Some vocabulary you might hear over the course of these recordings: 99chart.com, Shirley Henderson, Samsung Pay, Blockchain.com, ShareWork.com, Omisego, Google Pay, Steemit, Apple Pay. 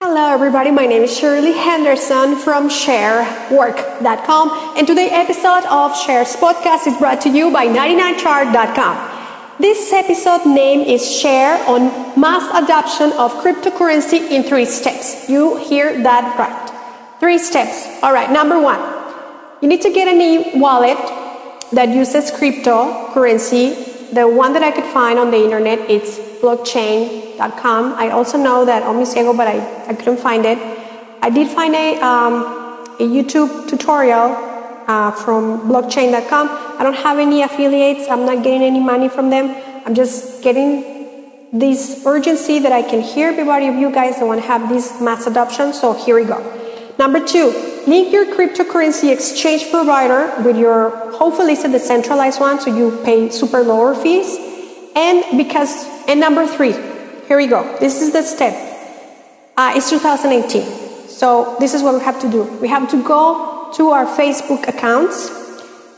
Hello everybody, my name is Shirley Henderson from ShareWork.com, and today's episode of Share's podcast is brought to you by 99chart.com. This episode name is Share on Mass Adoption of Cryptocurrency in 3 Steps. You hear that right. 3 steps. Alright, number 1, you need to get an e-wallet that uses cryptocurrency. The one that I could find on the internet, it's Blockchain.com. I also know that Omisego, but I couldn't find it. I did find a YouTube tutorial from Blockchain.com. I don't have any affiliates. I'm not getting any money from them. I'm just getting this urgency that I can hear everybody of you guys that want to have this mass adoption. So here we go. Number 2, link your cryptocurrency exchange provider with your, hopefully it's a decentralized one, so you pay super lower fees. And number 3, here we go. This is the step. It's 2018. So this is what we have to do. We have to go to our Facebook accounts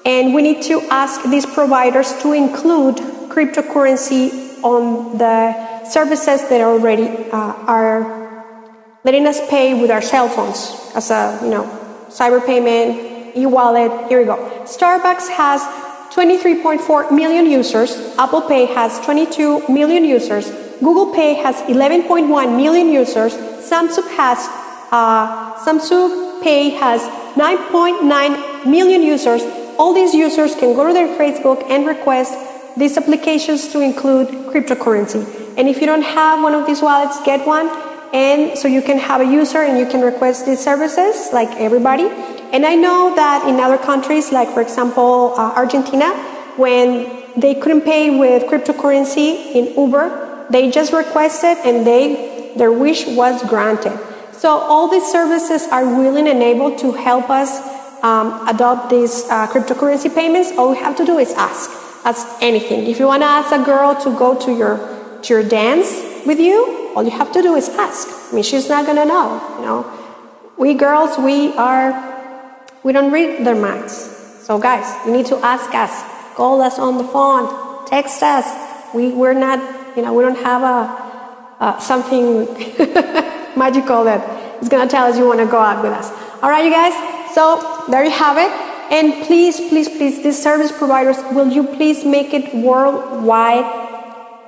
and we need to ask these providers to include cryptocurrency on the services that already are letting us pay with our cell phones as a, cyber payment, e-wallet. Here we go. Starbucks has 23.4 million users, Apple Pay has 22 million users, Google Pay has 11.1 million users, Samsung Pay has 9.9 million users. All these users can go to their Facebook and request these applications to include cryptocurrency. And if you don't have one of these wallets, get one, and so you can have a user and you can request these services like everybody. And I know that in other countries, like for example Argentina, when they couldn't pay with cryptocurrency in Uber, they just requested and their wish was granted. So all these services are willing and able to help us adopt these cryptocurrency payments. All we have to do is ask anything. If you want to ask a girl to go to your dance with you, all you have to do is ask. I mean, she's not gonna know, We girls, we don't read their minds. So guys, you need to ask us. Call us on the phone. Text us. We're not, we don't have something magical that is gonna tell us you wanna go out with us. All right, you guys. So there you have it. And please, please, please, these service providers, will you please make it worldwide?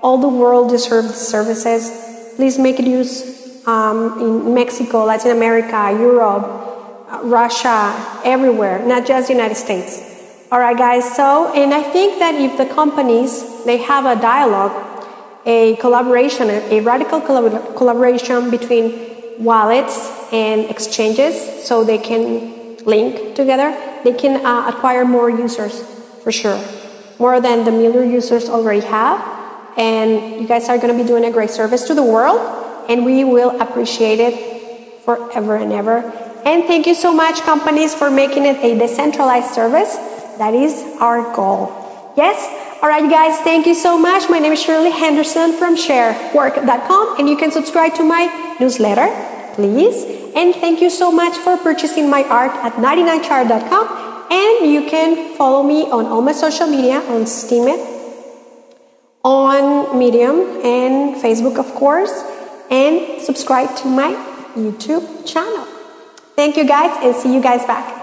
All the world deserves services. Please make it use in Mexico, Latin America, Europe, Russia, everywhere, not just the United States. All right, guys. So, and I think that if the companies, they have a dialogue, a collaboration, a radical collaboration between wallets and exchanges, so they can link together, they can acquire more users for sure, more than the million users already have. And you guys are going to be doing a great service to the world, and we will appreciate it forever and ever. And thank you so much, companies, for making it a decentralized service. That is our goal. Yes? All right, you guys, thank you so much. My name is Shirley Henderson from ShareWork.com, and you can subscribe to my newsletter, please. And thank you so much for purchasing my art at 99chart.com, and you can follow me on all my social media, on Steemit, on Medium and Facebook, of course, and subscribe to my YouTube channel. Thank you guys, and see you guys back.